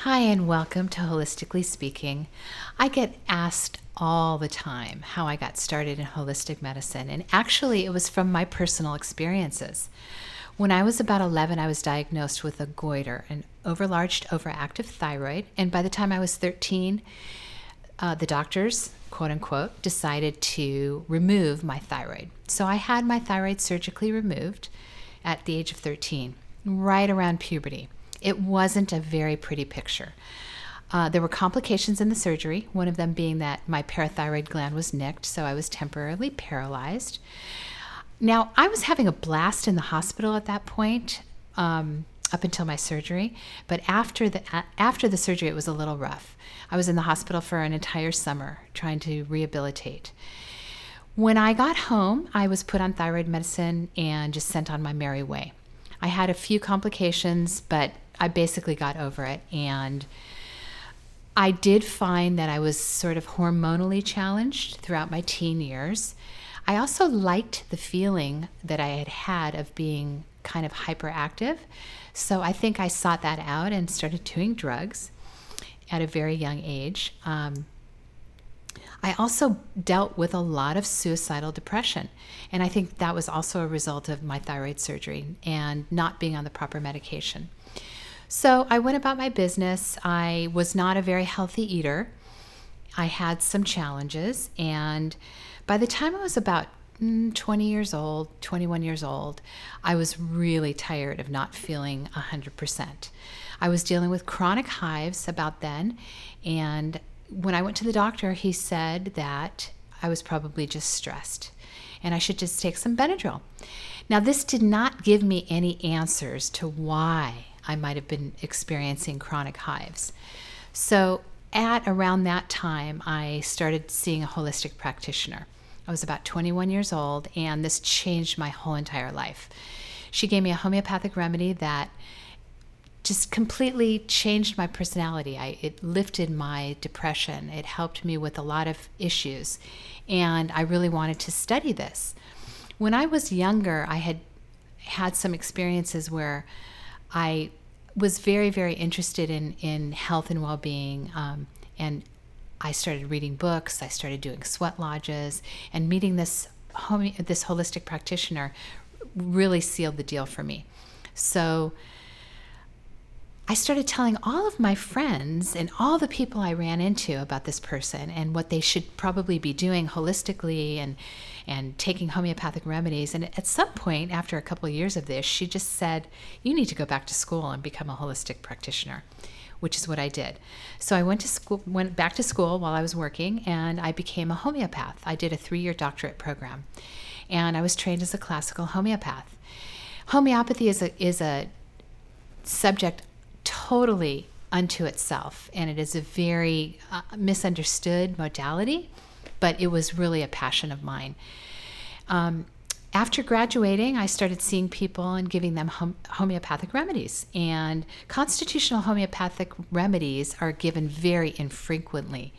Hi, and welcome to Holistically Speaking. I get asked all the time how I got started in holistic medicine, and actually it was from my personal experiences. When I was about 11, I was diagnosed with a goiter, an overlarge, overactive thyroid, and by the time I was 13, the doctors, quote unquote, decided to remove my thyroid. So I had my thyroid surgically removed at the age of 13, right around puberty. It wasn't a very pretty picture. There were complications in the surgery, one of them being that my parathyroid gland was nicked, so I was temporarily paralyzed. Now, I was having a blast in the hospital at that point, up until my surgery, but after the surgery, it was a little rough. I was in the hospital for an entire summer trying to rehabilitate. When I got home, I was put on thyroid medicine and just sent on my merry way. I had a few complications, but I basically got over it, and I did find that I was sort of hormonally challenged throughout my teen years. I also liked the feeling that I had of being kind of hyperactive, so I think I sought that out and started doing drugs at a very young age. I also dealt with a lot of suicidal depression, and I think that was also a result of my thyroid surgery and not being on the proper medication. So I went about my business. I was not a very healthy eater. I had some challenges, and by the time I was about 21 years old, I was really tired of not feeling 100%. I was dealing with chronic hives about then, and when I went to the doctor, he said that I was probably just stressed and I should just take some Benadryl. Now, this did not give me any answers to why I might have been experiencing chronic hives. So at around that time, I started seeing a holistic practitioner. I was about 21 years old, and this changed my whole entire life. She gave me a homeopathic remedy that just completely changed my personality. It lifted my depression. It helped me with a lot of issues, and I really wanted to study this. When I was younger, I had some experiences where I was very, very interested in health and well-being, and I started reading books. I started doing sweat lodges, and meeting this holistic practitioner really sealed the deal for me. So I started telling all of my friends and all the people I ran into about this person and what they should probably be doing holistically and taking homeopathic remedies. And at some point, after a couple of years of this, she just said, "You need to go back to school and become a holistic practitioner," which is what I did. So I went back to school while I was working, and I became a homeopath. I did a 3-year doctorate program, and I was trained as a classical homeopath. Homeopathy is a subject totally unto itself, and it is a very misunderstood modality, but it was really a passion of mine. After graduating, I started seeing people and giving them homeopathic remedies, and constitutional homeopathic remedies are given very infrequently.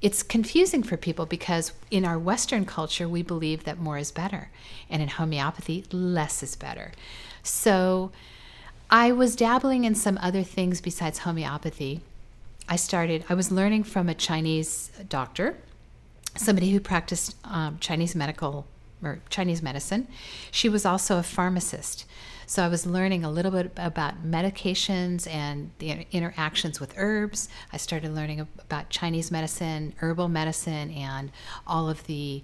It's confusing for people because in our Western culture, we believe that more is better, and in homeopathy, less is better. So I was dabbling in some other things besides homeopathy. I was learning from a Chinese doctor, somebody who practiced Chinese medicine. She was also a pharmacist. So I was learning a little bit about medications and the interactions with herbs. I started learning about Chinese medicine, herbal medicine, and all of the,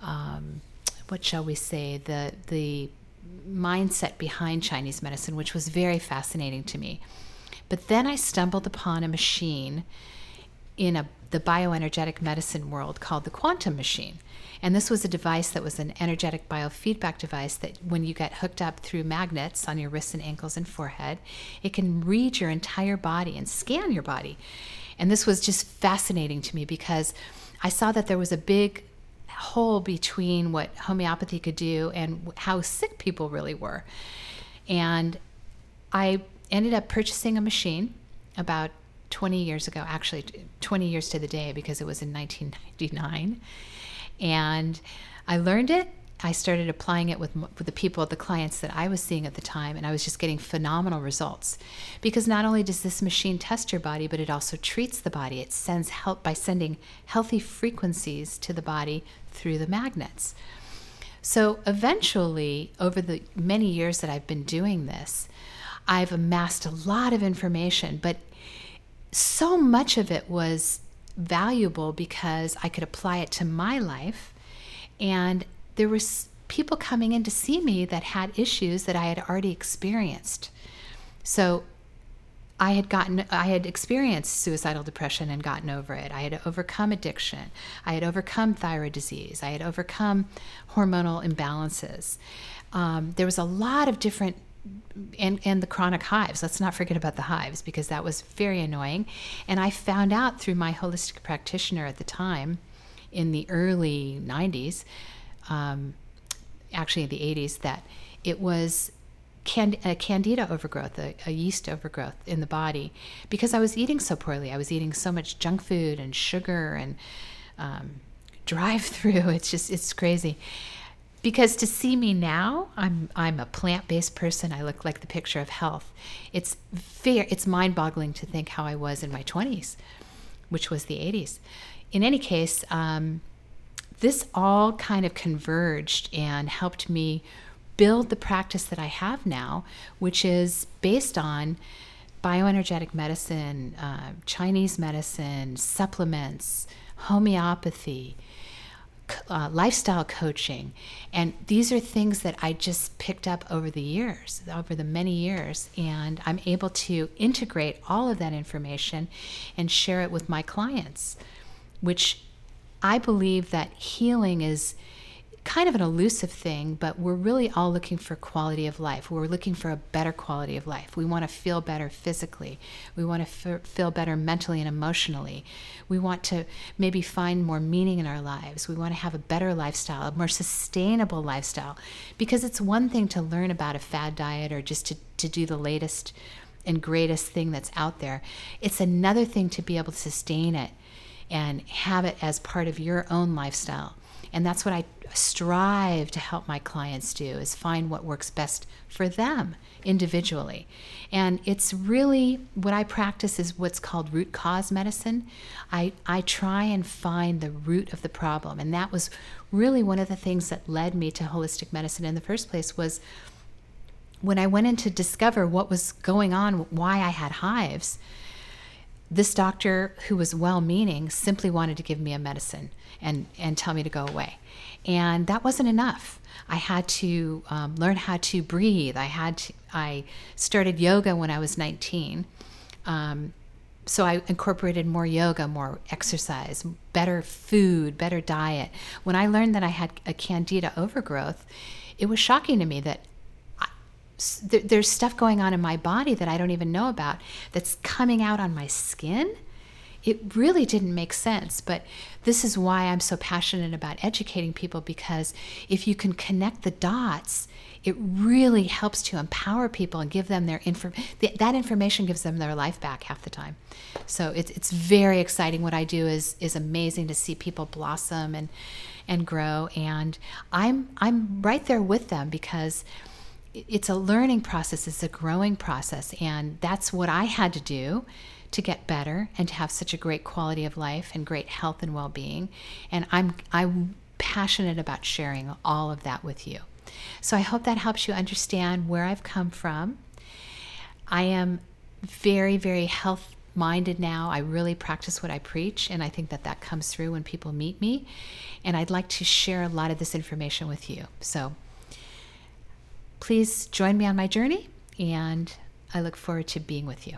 the mindset behind Chinese medicine, which was very fascinating to me. But then I stumbled upon a machine in the bioenergetic medicine world called the quantum machine. And this was a device that was an energetic biofeedback device that when you get hooked up through magnets on your wrists and ankles and forehead, it can read your entire body and scan your body. And this was just fascinating to me because I saw that there was a big hole between what homeopathy could do and how sick people really were. And I ended up purchasing a machine about 20 years ago, actually 20 years to the day because it was in 1999. And I learned it. I started applying it with the people, the clients that I was seeing at the time, and I was just getting phenomenal results. Because not only does this machine test your body, but it also treats the body. It sends help by sending healthy frequencies to the body through the magnets. So eventually, over the many years that I've been doing this, I've amassed a lot of information, but so much of it was valuable because I could apply it to my life. And there were people coming in to see me that had issues that I had already experienced. So I had experienced suicidal depression and gotten over it. I had overcome addiction. I had overcome thyroid disease. I had overcome hormonal imbalances. There was a lot of different, and the chronic hives. Let's not forget about the hives, because that was very annoying. And I found out through my holistic practitioner at the time in the early 90s, actually in the 80s, that it was candida overgrowth, a yeast overgrowth in the body, because I was eating so poorly. I was eating so much junk food and sugar and drive-through. It's crazy. Because to see me now, I'm a plant-based person. I look like the picture of health. It's mind-boggling to think how I was in my 20s, which was the 80s. In any case, this all kind of converged and helped me build the practice that I have now, which is based on bioenergetic medicine, Chinese medicine, supplements, homeopathy, lifestyle coaching. And these are things that I just picked up over the years, over the many years, and I'm able to integrate all of that information and share it with my clients, which I believe that healing is kind of an elusive thing, but we're really all looking for quality of life. We're looking for a better quality of life. We want to feel better physically. We want to feel better mentally and emotionally. We want to maybe find more meaning in our lives. We want to have a better lifestyle, a more sustainable lifestyle, because it's one thing to learn about a fad diet or just to do the latest and greatest thing that's out there. It's another thing to be able to sustain it and have it as part of your own lifestyle. And that's what I strive to help my clients do, is find what works best for them individually. And it's really, what I practice is what's called root cause medicine. I try and find the root of the problem. And that was really one of the things that led me to holistic medicine in the first place, was when I went in to discover what was going on, why I had hives. This doctor, who was well-meaning, simply wanted to give me a medicine and tell me to go away. And that wasn't enough. I had to learn how to breathe. I started yoga when I was 19. So I incorporated more yoga, more exercise, better food, better diet. When I learned that I had a candida overgrowth, it was shocking to me that there's stuff going on in my body that I don't even know about that's coming out on my skin. It really didn't make sense, but this is why I'm so passionate about educating people, because if you can connect the dots, it really helps to empower people and give them their that information gives them their life back half the time. So it's very exciting. What I do is amazing to see people blossom and grow, and I'm right there with them, because it's a learning process, it's a growing process, and that's what I had to do to get better and to have such a great quality of life and great health and well-being. And I'm passionate about sharing all of that with you. So I hope that helps you understand where I've come from. I am very, very health-minded now. I really practice what I preach, and I think that comes through when people meet me. And I'd like to share a lot of this information with you. So please join me on my journey, and I look forward to being with you.